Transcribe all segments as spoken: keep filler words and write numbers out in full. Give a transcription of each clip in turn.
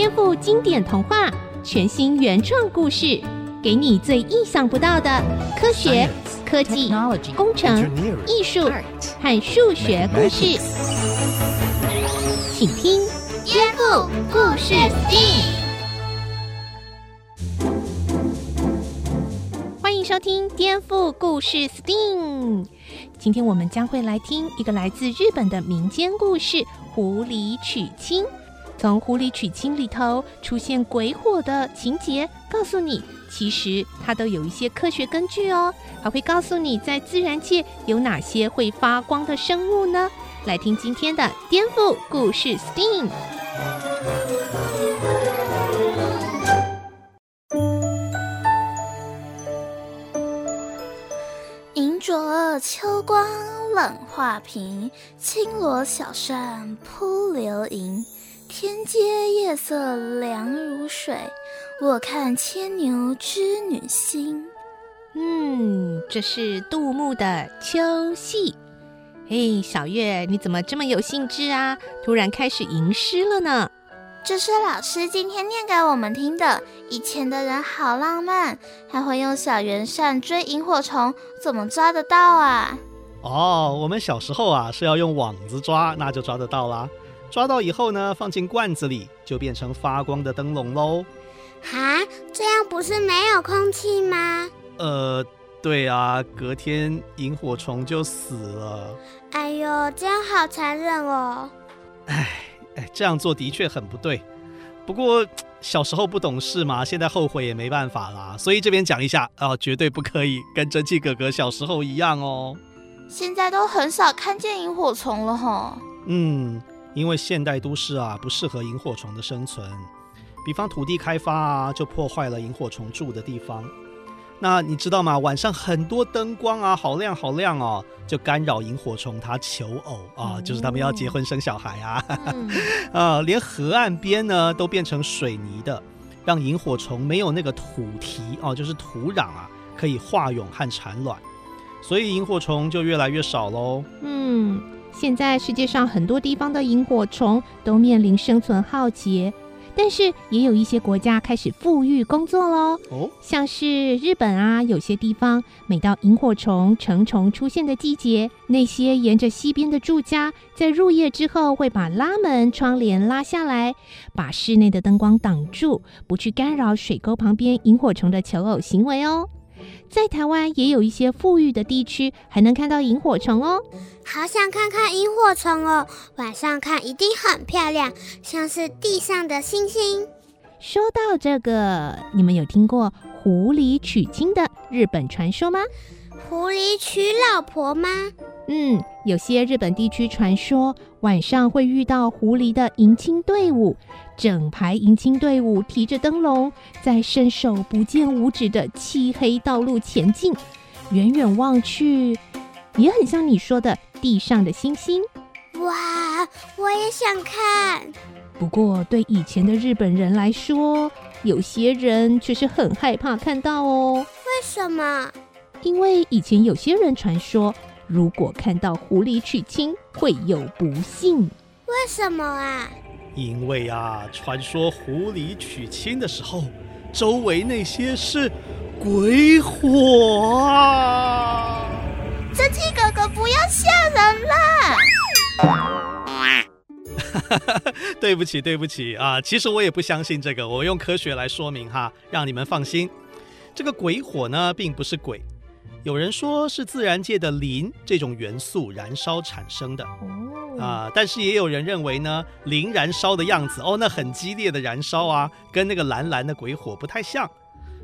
颠覆经典童话，全新原创故事，给你最意想不到的科学、科技、工程、艺术和数学故事。请听颠覆故事 S T E A M， 欢迎收听颠覆故事 S T E A M。 今天我们将会来听一个来自日本的民间故事狐狸娶亲。从狐狸娶亲里头出现鬼火的情节，告诉你其实它都有一些科学根据哦，还会告诉你在自然界有哪些会发光的生物呢。来听今天的颠覆故事 S T E A M。 银浊秋光冷画屏，青罗小扇扑流萤。天阶夜色凉如水，我看牵牛织女星。嗯，这是杜牧的秋夕。哎，小月，你怎么这么有兴致啊？突然开始吟诗了呢？这是老师今天念给我们听的。以前的人好浪漫，还会用小圆扇追萤火虫，怎么抓得到啊？哦，我们小时候啊是要用网子抓，那就抓得到啦。抓到以后呢，放进罐子里，就变成发光的灯笼喽。啊，这样不是没有空气吗？呃，对啊，隔天萤火虫就死了。哎呦，这样好残忍哦。哎，这样做的确很不对。不过小时候不懂事嘛，现在后悔也没办法啦。所以这边讲一下啊、呃，绝对不可以跟蒸汽哥哥小时候一样哦。现在都很少看见萤火虫了吼。嗯。因为现代都市啊不适合萤火虫的生存，比方土地开发啊就破坏了萤火虫住的地方。那你知道吗？晚上很多灯光啊，好亮好亮哦，就干扰萤火虫它求偶啊、嗯，就是他们要结婚生小孩啊。嗯、啊，连河岸边呢都变成水泥的，让萤火虫没有那个土堤啊，就是土壤啊可以化蛹和产卵，所以萤火虫就越来越少喽。嗯。现在世界上很多地方的萤火虫都面临生存浩劫，但是也有一些国家开始富裕工作咯、哦、像是日本啊，有些地方每到萤火虫成虫出现的季节，那些沿着溪边的住家在入夜之后会把拉门窗帘拉下来，把室内的灯光挡住，不去干扰水沟旁边萤火虫的求偶行为哦。在台湾也有一些富裕的地区还能看到萤火虫哦。好想看看萤火虫哦，晚上看一定很漂亮，像是地上的星星。说到这个，你们有听过狐狸娶亲的日本传说吗？狐狸娶老婆吗？嗯，有些日本地区传说晚上会遇到狐狸的迎亲队伍，整排迎亲队伍提着灯笼，在伸手不见五指的漆黑道路前进，远远望去也很像你说的地上的星星。哇，我也想看。不过对以前的日本人来说，有些人却是很害怕看到哦。为什么？因为以前有些人传说，如果看到狐狸娶亲会有不幸。为什么啊？因为啊，传说狐狸娶亲的时候，周围那些是鬼火啊。蒸汽哥哥不要吓人了。对不起对不起啊，其实我也不相信这个，我用科学来说明哈，让你们放心。这个鬼火呢并不是鬼，有人说是自然界的磷这种元素燃烧产生的、oh. 啊，但是也有人认为呢，磷燃烧的样子哦，那很激烈的燃烧啊，跟那个蓝蓝的鬼火不太像，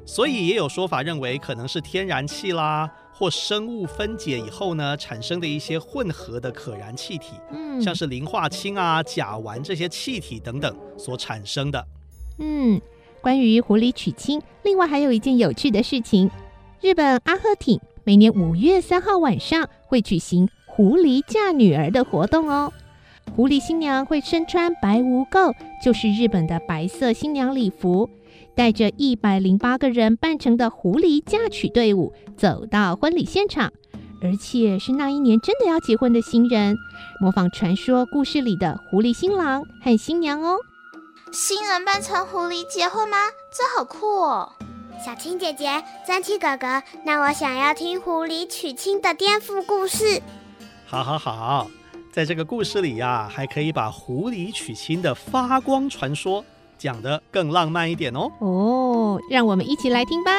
所以也有说法认为可能是天然气啦，或生物分解以后呢产生的一些混合的可燃气体，嗯，像是磷化氢啊、甲烷这些气体等等所产生的。嗯，关于狐狸娶亲，另外还有一件有趣的事情。日本阿贺町每年五月三号晚上会举行狐狸嫁女儿的活动哦。狐狸新娘会身穿白无垢，就是日本的白色新娘礼服，带着一百零八个人扮成的狐狸嫁娶队伍走到婚礼现场，而且是那一年真的要结婚的新人，模仿传说故事里的狐狸新郎和新娘哦。新人扮成狐狸结婚吗？这好酷哦！小青姐姐，蒸汽哥哥，那我想要听狐狸娶亲的颠覆故事。好好好，在这个故事里呀、啊，还可以把狐狸娶亲的发光传说讲得更浪漫一点哦。哦，让我们一起来听吧。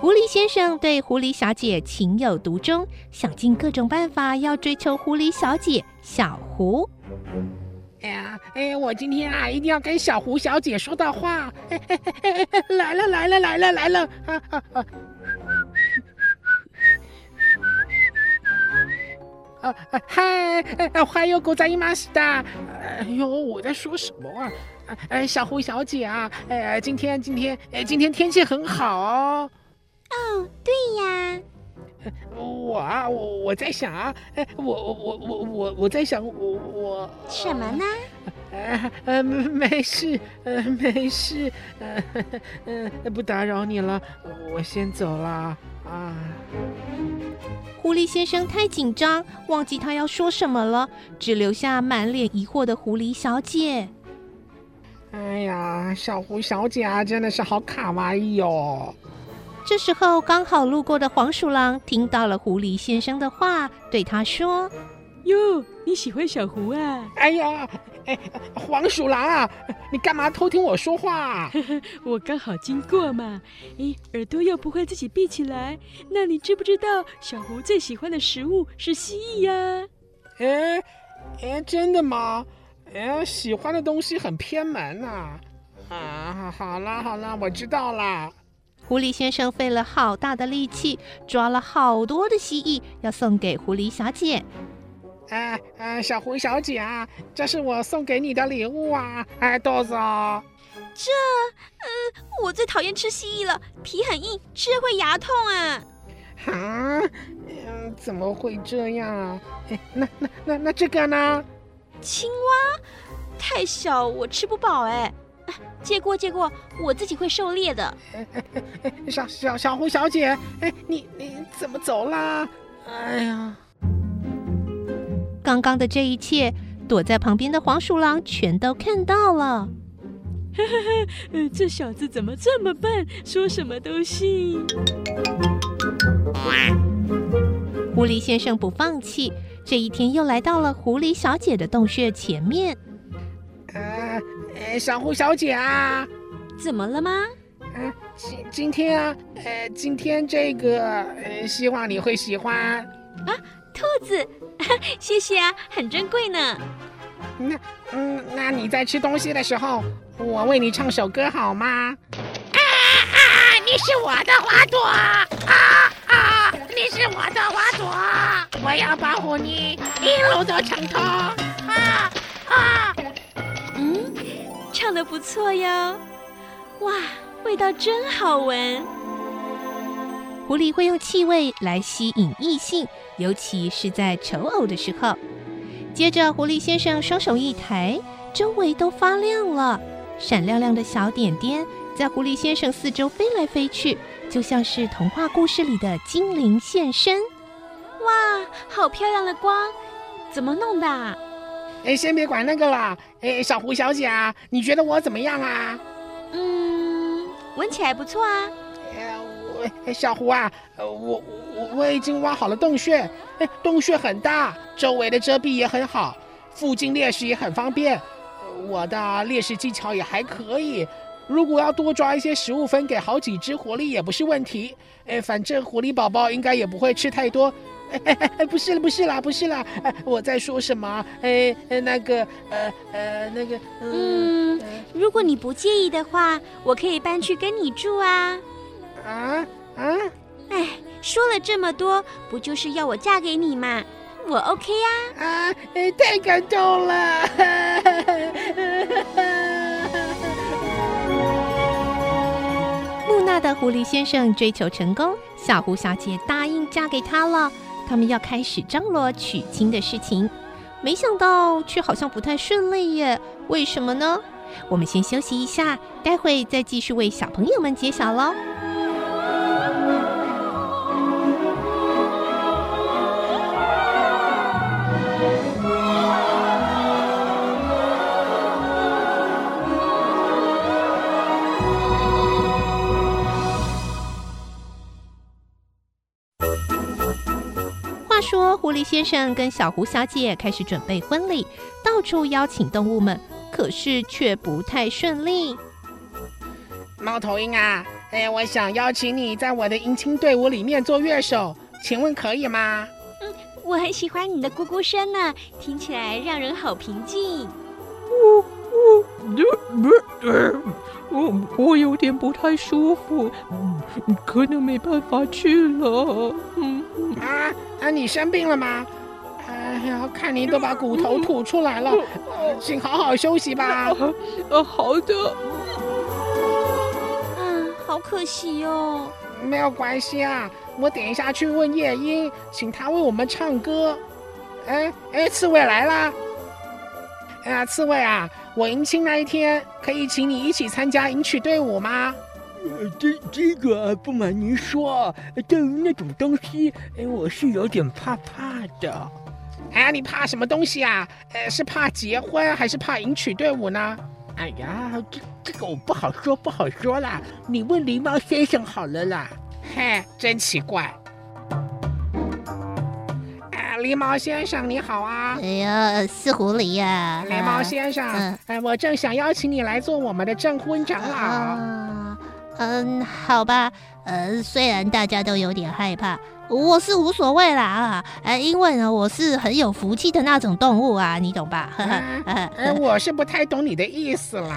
狐狸先生对狐狸小姐情有独钟，想尽各种办法要追求狐狸小姐小狐。哎呀，哎，我今天啊一定要跟小狐小姐说到话。哎哎哎哎，来了来了来了来了！啊啊啊！啊啊嗨！啊，欢迎狗仔姨妈是的。哎呦，我在说什么啊？哎，小狐小姐啊，哎，今天今天哎今天天气很好哦。哦，对呀。我啊，我我在想啊，哎，我我我我我在想我我什么呢？呃呃，没事，呃没事，呃呃，不打扰你了，我先走了啊。狐狸先生太紧张，忘记他要说什么了，只留下满脸疑惑的狐狸小姐。哎呀，小狐小姐啊，真的是好卡哇伊哦。这时候刚好路过的黄鼠狼听到了狐狸先生的话，对他说：哟，你喜欢小狐啊？哎呀，哎，黄鼠狼啊，你干嘛偷听我说话啊？我刚好经过嘛，你耳朵又不会自己闭起来，那你知不知道小狐最喜欢的食物是蜥蜴呀？哎哎，真的吗？哎，喜欢的东西很偏门啊。啊，好啦好啦，我知道啦。狐狸先生费了好大的力气，抓了好多的蜥蜴，要送给狐狸小姐。哎哎，小狐小姐啊，这是我送给你的礼物啊！哎，豆子哦。这，呃，我最讨厌吃蜥蜴了，皮很硬，吃会牙痛啊。啊，嗯，怎么会这样啊？哎，那那那那这个呢？青蛙，太小，我吃不饱哎。借过借过，我自己会狩猎的。小小小狐小姐，哎，你你怎么走啦？哎呀！刚刚的这一切，躲在旁边的黄鼠狼全都看到了。呵呵呵，这小子怎么这么笨？说什么都信。狐狸先生不放弃，这一天又来到了狐狸小姐的洞穴前面。呃呃、小狐小姐啊，怎么了吗？呃、今今天啊，呃，今天这个，呃，希望你会喜欢啊，兔子，啊、谢谢啊，很珍贵呢。那嗯，那你在吃东西的时候，我为你唱首歌好吗？啊啊，你是我的花朵啊啊，你是我的花朵，我要保护你一路到成功啊啊！嗯，唱得不错哟，哇，味道真好闻。狐狸会用气味来吸引异性，尤其是在求偶的时候。接着狐狸先生双手一抬，周围都发亮了，闪亮亮的小点点在狐狸先生四周飞来飞去，就像是童话故事里的精灵现身。哇，好漂亮的光，怎么弄的啊？哎，先别管那个了。哎，小狐小姐啊，你觉得我怎么样啊？嗯，闻起来不错啊。哎，我小狐啊，我我我已经挖好了洞穴。哎，洞穴很大，周围的遮蔽也很好，附近猎食也很方便。我的猎食技巧也还可以，如果要多抓一些食物分给好几只狐狸也不是问题。哎，反正狐狸宝宝应该也不会吃太多。哎哎哎，不是了，不是啦，不是啦！哎，我在说什么？哎哎，那个，呃呃，那个，嗯，嗯，如果你不介意的话，我可以搬去跟你住啊。啊啊！哎，说了这么多，不就是要我嫁给你嘛？我 OK 呀。啊，哎，太感动了！木讷的狐狸先生追求成功，小狐小姐答应嫁给他了。他们要开始张罗娶亲的事情，没想到却好像不太顺利耶，为什么呢？我们先休息一下，待会再继续为小朋友们揭晓咯。说，狐狸先生跟小狐小姐开始准备婚礼，到处邀请动物们，可是却不太顺利。猫头鹰啊，哎，我想邀请你在我的迎亲队伍里面做乐手，请问可以吗？嗯，我很喜欢你的咕咕声呢，听起来让人好平静。我我我我有点不太舒服，可能没办法去了。嗯啊啊！你生病了吗？哎呀，看你都把骨头吐出来了，请好好休息吧。呃、啊啊，好的。嗯，好可惜哦。没有关系啊，我等一下去问夜莺，请他为我们唱歌。哎哎，刺猬来啦！哎呀，刺猬啊，我迎亲那一天，可以请你一起参加迎娶队伍吗？呃，这这个不瞒您说，对于那种东西，哎，我是有点怕怕的。哎呀，你怕什么东西啊？呃，是怕结婚还是怕迎娶队伍呢？哎呀，这这个我不好说，不好说啦，你问狸猫先生好了啦。嘿，真奇怪。狸猫先生你好啊！哎呀，是狐狸呀！狸猫先生，嗯、哎，我正想邀请你来做我们的证婚长老。呃、嗯，好吧，呃，虽然大家都有点害怕，我是无所谓啦啊，哎，因为呢，我是很有福气的那种动物啊，你懂吧？哎、嗯嗯，我是不太懂你的意思啦。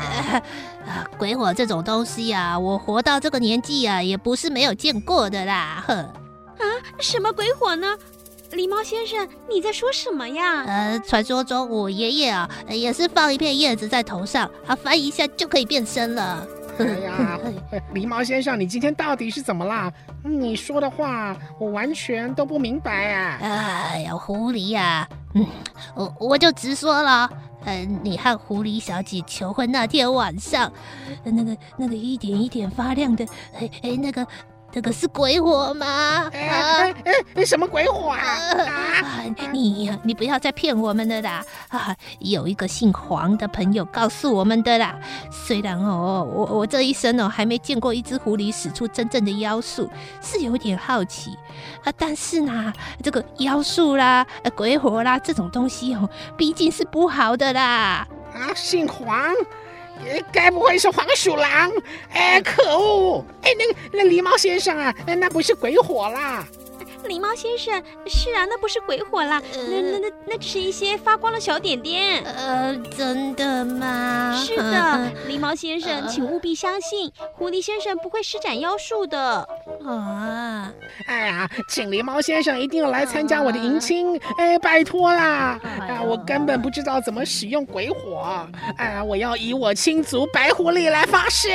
啊，鬼火这种东西啊，我活到这个年纪啊，也不是没有见过的啦。呵，啊，什么鬼火呢？狸猫先生，你在说什么呀？呃，传说中我爷爷啊，也是放一片叶子在头上，啊，翻一下就可以变身了。哎呀，狸猫先生，你今天到底是怎么啦？你说的话我完全都不明白啊！哎呀，狐狸呀、啊，嗯，我我就直说了。呃，你和狐狸小姐求婚那天晚上，那个那个一点一点发亮的，哎哎那个。这个是鬼火吗？哎哎哎！什么鬼火啊？啊你你不要再骗我们了啦！啊，有一个姓黄的朋友告诉我们的啦。虽然哦，我我这一生哦还没见过一只狐狸使出真正的妖术，是有点好奇啊。但是呢，这个妖术啦、啊、鬼火啦这种东西哦，毕竟是不好的啦。啊，姓黄。该不会是黄鼠狼？哎，可恶！哎，那那狸猫先生啊，那不是鬼火啦！狸猫先生，是啊，那不是鬼火啦，呃、那那那那只是一些发光的小点点。呃，真的吗？是的，狸猫先生，呃、请务必相信，狐狸先生不会施展妖术的。啊！哎呀，请狸猫先生一定要来参加我的迎亲！啊、哎，拜托啦！哎呀，我根本不知道怎么使用鬼火。哎呀，我要以我亲族白狐狸来发誓。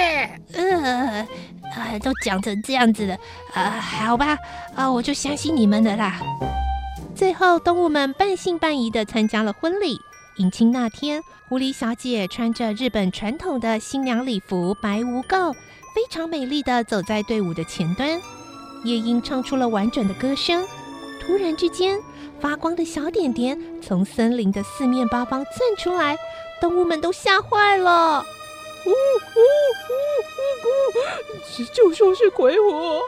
呃啊，都讲成这样子了，啊，好吧，啊，我就相信你们的啦。最后，动物们半信半疑的参加了婚礼。迎亲那天，狐狸小姐穿着日本传统的新娘礼服白无垢，非常美丽的走在队伍的前端。夜莺唱出了婉转的歌声。突然之间，发光的小点点从森林的四面八方钻出来，动物们都吓坏了。呜呜呜！就说是鬼火，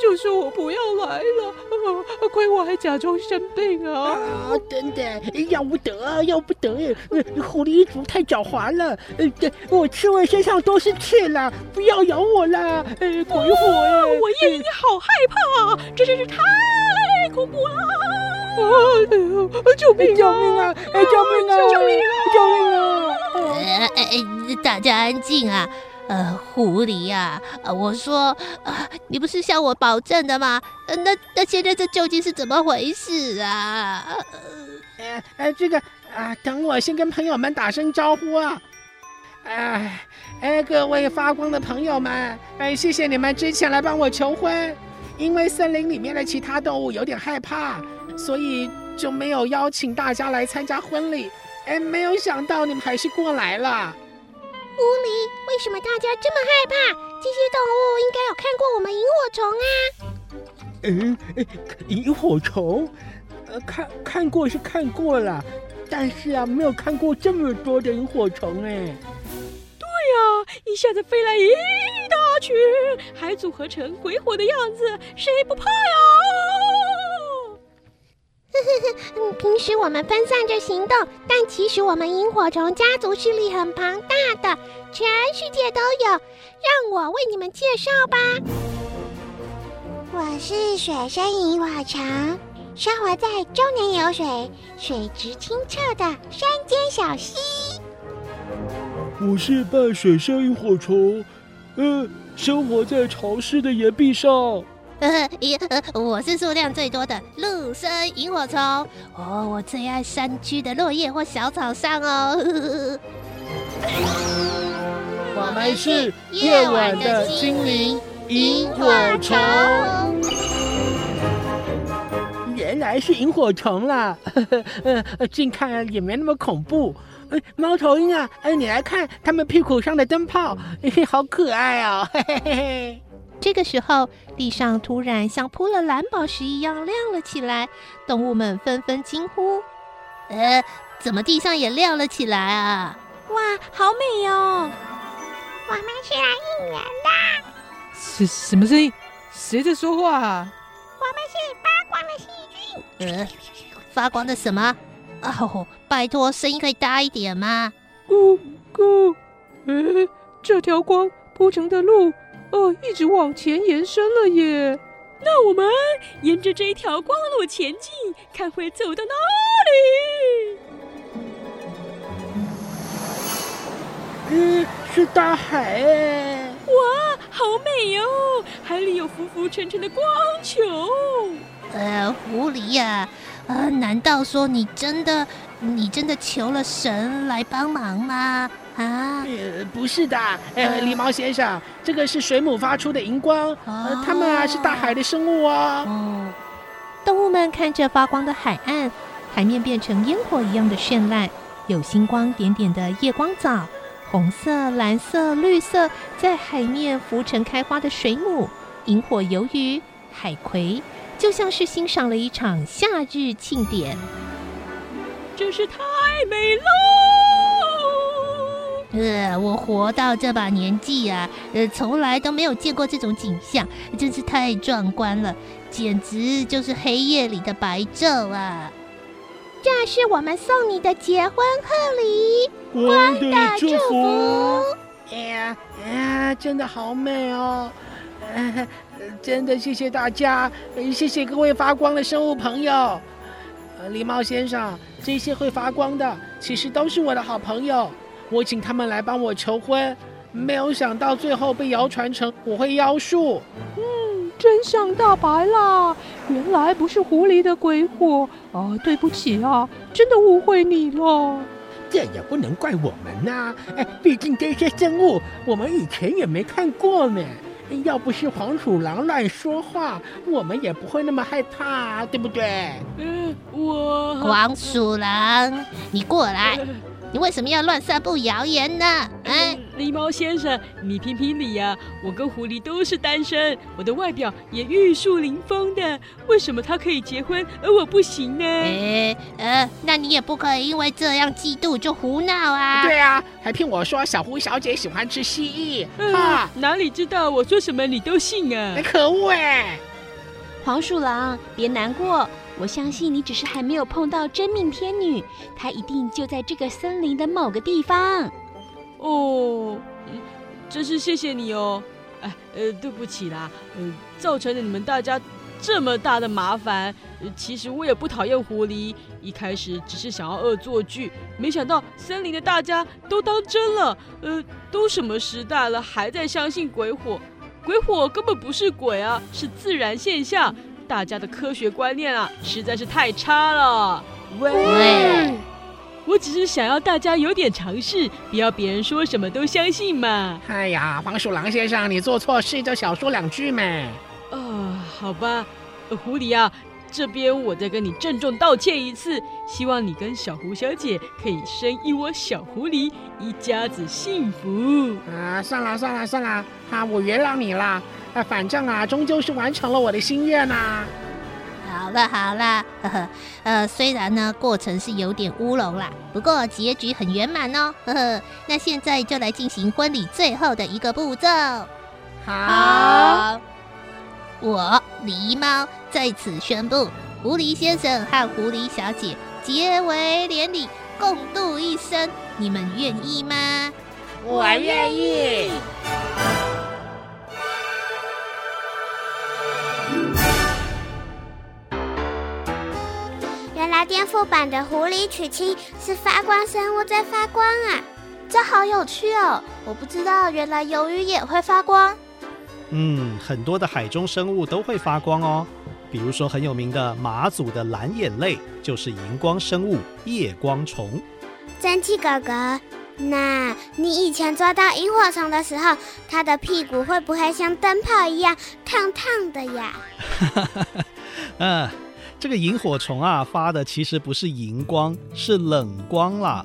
就说我不要来了。啊、亏我还假装生病啊！啊，等等，要不得，要不得！狐狸一族太狡猾了。呃，我刺猬身上都是刺啦，不要咬我啦！呃，鬼火、欸哦！我夜莺好害怕，这真是太恐怖了！啊！救命啊！救命啊！救命啊！救命啊！救命啊！哎哎哎！大家安静啊！呃，狐狸啊，呃、我说啊、呃，你不是向我保证的吗？呃、那那现在这究竟是怎么回事啊？哎、呃、哎、呃，这个啊、呃，等我先跟朋友们打声招呼啊！哎、呃、哎、呃，各位发光的朋友们，哎、呃，谢谢你们之前来帮我求婚。因为森林里面的其他动物有点害怕，所以就没有邀请大家来参加婚礼。哎，没有想到你们还是过来了。狐狸，为什么大家这么害怕？这些动物应该有看过我们萤火虫啊。嗯，萤火虫，呃，看看过是看过了，但是啊，没有看过这么多的萤火虫哎。对呀、啊，一下子飞来一大群，还组合成鬼火的样子，谁不怕呀？嗯，平时我们分散着行动，但其实我们萤火虫家族势力很庞大的，全世界都有。让我为你们介绍吧。我是水生萤火虫，生活在中年有水、水质清澈的山间小溪。我是半水生萤火虫，呃，生活在潮湿的岩壁上。呃，我是数量最多的陆生萤火虫。哦，我最爱山区的落叶或小草上哦。我们是夜晚的精灵萤火虫。原来是萤火虫啦，近看也没那么恐怖。猫头鹰啊，你来看它们屁股上的灯泡，好可爱哦。嘿嘿嘿。这个时候，地上突然像铺了蓝宝石一样亮了起来，动物们纷纷惊呼：“呃，怎么地上也亮了起来啊？哇，好美哦！”我们是来应援的。什什么声音？谁在说话啊？我们是发光的细菌。呃，发光的什么？哦，拜托，声音可以大一点吗？咕咕，呃，这条光铺成的路。哦，一直往前延伸了耶！那我们沿着这一条光路前进，看会走到哪里？嗯，是大海耶！哇，好美哦！海里有浮浮沉沉的光球。呃，狐狸呀、啊，呃，难道说你真的，你真的求了神来帮忙吗？啊、呃，不是的，呃，狸猫先生，这个是水母发出的荧光，哦、呃，它们啊是大海的生物啊、哦。动物们看着发光的海岸，海面变成烟火一样的绚烂，有星光点点的夜光藻，红色、蓝色、绿色，在海面浮沉开花的水母、萤火鱿鱼、海葵，就像是欣赏了一场夏日庆典。真是太美喽！呃，我活到这把年纪啊，呃，从来都没有见过这种景象，真是太壮观了，简直就是黑夜里的白昼啊！这是我们送你的结婚贺礼，光的祝福。哎呀哎呀，真的好美哦！呃、真的谢谢大家、呃，谢谢各位发光的生物朋友。呃，狸猫先生，这些会发光的，其实都是我的好朋友。我请他们来帮我求婚，没有想到最后被谣传成我会妖术。嗯，真相大白啦！原来不是狐狸的鬼火啊！对不起啊，真的误会你了。这也不能怪我们啊，哎，毕竟这些生物我们以前也没看过呢。要不是黄鼠狼乱说话，我们也不会那么害怕、啊，对不对？嗯，我黄鼠狼，你过来。你为什么要乱散布谣言呢？哎，狸猫先生，你评评理呀！我跟狐狸都是单身，我的外表也玉树临风的，为什么他可以结婚，而我不行呢？哎，呃，那你也不可以因为这样嫉妒就胡闹啊！对啊，还骗我说小狐小姐喜欢吃蜥蜴、嗯、啊！哪里知道我说什么你都信啊！可恶哎！黄鼠狼，别难过。我相信你只是还没有碰到真命天女，她一定就在这个森林的某个地方。哦，真是谢谢你哦！哎，呃，对不起啦，嗯、呃，造成了你们大家这么大的麻烦、呃。其实我也不讨厌狐狸，一开始只是想要恶作剧，没想到森林的大家都当真了。呃，都什么时代了，还在相信鬼火？鬼火根本不是鬼啊，是自然现象。大家的科学观念啊，实在是太差了。喂，我只是想要大家有点尝试，不要别人说什么都相信嘛。哎呀，黄鼠狼先生，你做错事就少说两句嘛。哦，好吧，狐狸啊，这边我再跟你郑重道歉一次，希望你跟小狐小姐可以生一窝小狐狸，一家子幸福。啊，算了算了算了，啊，我原谅你啦。啊，反正啊，终究是完成了我的心愿呐、啊。好了好了，呵呵，呃，虽然呢过程是有点乌龙啦，不过结局很圆满哦，呵呵。那现在就来进行婚礼最后的一个步骤。好，我狸猫在此宣布，狐狸先生和狐狸小姐结为连理，共度一生，你们愿意吗？我愿意。原来颠覆版的狐狸娶亲是发光生物在发光啊，这好有趣哦！我不知道原来鱿鱼也会发光。嗯，很多的海中生物都会发光哦，比如说很有名的马祖的蓝眼泪就是荧光生物夜光虫。蒸汽哥哥，那你以前抓到萤火虫的时候，它的屁股会不会像灯泡一样烫烫的呀？嗯，这个萤火虫啊发的其实不是荧光，是冷光啦。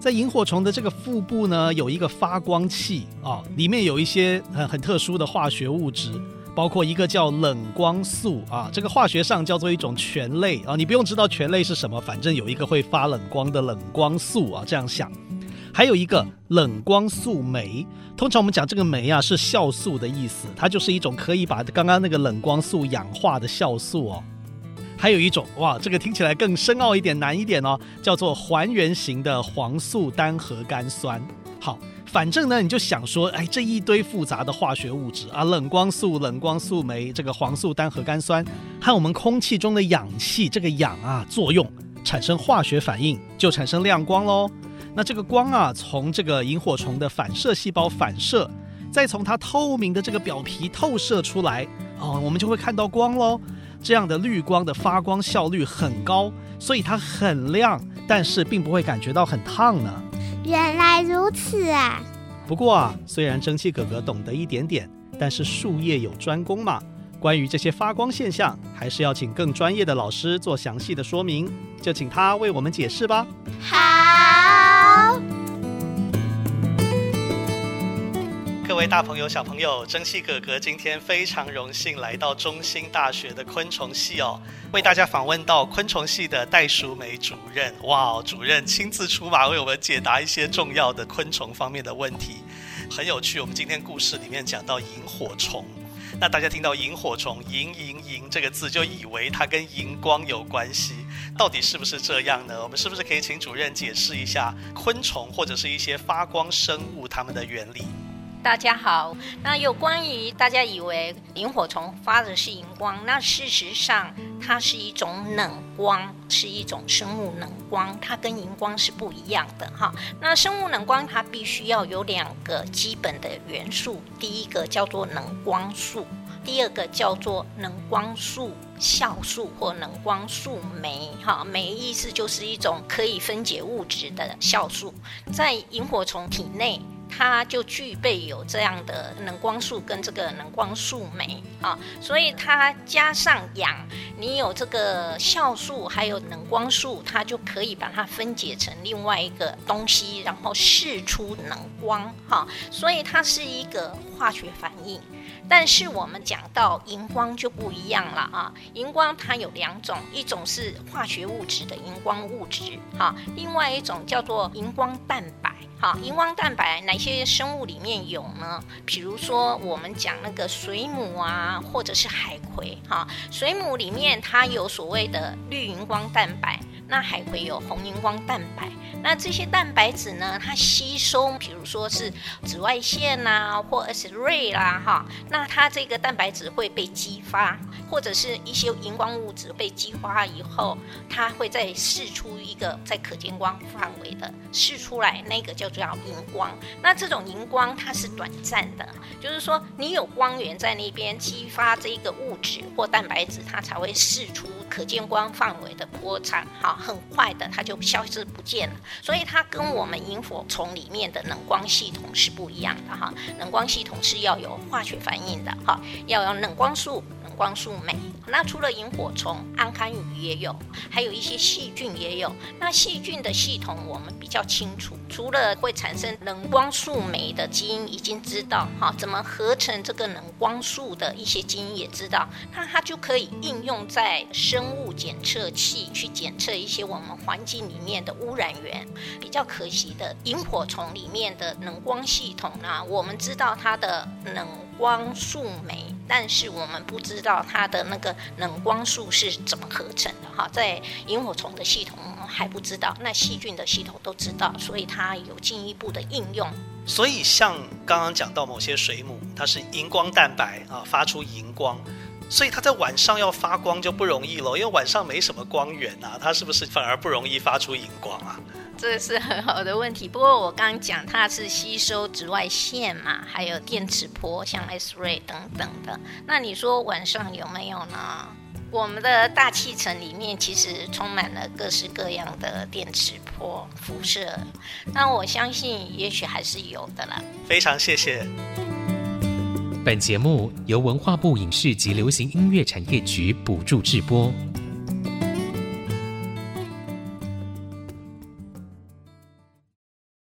在萤火虫的这个腹部呢有一个发光器、哦、里面有一些 很, 很特殊的化学物质，包括一个叫冷光素啊，这个化学上叫做一种醛类啊，你不用知道醛类是什么，反正有一个会发冷光的冷光素啊，这样想。还有一个冷光素酶，通常我们讲这个酶啊是酵素的意思，它就是一种可以把刚刚那个冷光素氧化的酵素哦。还有一种，哇，这个听起来更深奥一点，难一点哦，叫做还原型的黄素单核苷酸。好，反正呢你就想说，哎，这一堆复杂的化学物质啊，冷光素、冷光素酶、这个黄素单核苷酸和我们空气中的氧气这个氧啊作用产生化学反应，就产生亮光咯。那这个光啊从这个萤火虫的反射细胞反射，再从它透明的这个表皮透射出来、哦、我们就会看到光咯。这样的绿光的发光效率很高，所以它很亮，但是并不会感觉到很烫呢。原来如此啊！不过啊，虽然蒸汽哥哥懂得一点点，但是术业有专攻嘛，关于这些发光现象，还是要请更专业的老师做详细的说明，就请他为我们解释吧。好，各位大朋友小朋友，蒸汽哥哥今天非常荣幸来到中兴大学的昆虫系哦，为大家访问到昆虫系的戴淑梅主任。哇，主任亲自出马为我们解答一些重要的昆虫方面的问题，很有趣。我们今天故事里面讲到萤火虫，那大家听到萤火虫萤萤萤这个字就以为它跟荧光有关系，到底是不是这样呢？我们是不是可以请主任解释一下昆虫或者是一些发光生物它们的原理？大家好，那有关于大家以为萤火虫发的是荧光，那事实上它是一种冷光，是一种生物冷光，它跟荧光是不一样的哈。那生物冷光它必须要有两个基本的元素，第一个叫做冷光素，第二个叫做冷光素酵素或冷光素酶，酶意思就是一种可以分解物质的酵素。在萤火虫体内它就具备有这样的冷光素跟这个冷光素酶啊，所以它加上氧，你有这个酵素还有冷光素，它就可以把它分解成另外一个东西，然后释出冷光哈、啊，所以它是一个化学反应。但是我们讲到荧光就不一样了啊，荧光它有两种，一种是化学物质的荧光物质啊，另外一种叫做荧光蛋白。好，荧光蛋白哪些生物里面有呢？比如说我们讲那个水母啊，或者是海葵哈，水母里面它有所谓的绿荧光蛋白，那海葵有红荧光蛋白。那这些蛋白质呢，它吸收比如说是紫外线啊或 X-ray 啦哈，那它这个蛋白质会被激发，或者是一些荧光物质被激发以后，它会再释出一个在可见光范围的释出来，那个叫就叫荧光。那这种荧光它是短暂的，就是说你有光源在那边激发这个物质或蛋白质，它才会释出可见光范围的波长，好，很快的它就消失不见了。所以它跟我们萤火虫里面的冷光系统是不一样的哈，冷光系统是要有化学反应的哈，要有冷光素、冷光素酶。那除了萤火虫，安康鱼也有，还有一些细菌也有。那细菌的系统我们比较清楚，除了会产生冷光素酶的基因已经知道哈，怎么合成这个冷光素的一些基因也知道，那它就可以应用在生物检测器去检测一些我们环境里面的污染源。比较可惜的，萤火虫里面的冷光系统呢、啊，我们知道它的冷光束酶，但是我们不知道它的那个冷光束是怎么合成的哈，在萤火虫的系统还不知道，那细菌的系统都知道，所以它有进一步的应用。所以像刚刚讲到某些水母，它是荧光蛋白啊，发出荧光，所以它在晚上要发光就不容易了，因为晚上没什么光源啊，它是不是反而不容易发出荧光啊？这是很好的问题，不过我刚讲它是吸收紫外线嘛，还有电磁波，像 X-ray 等等的。那你说晚上有没有呢？我们的大气层里面其实充满了各式各样的电磁波辐射，那我相信也许还是有的啦。非常谢谢。本节目由文化部影视及流行音乐产业局补助制播。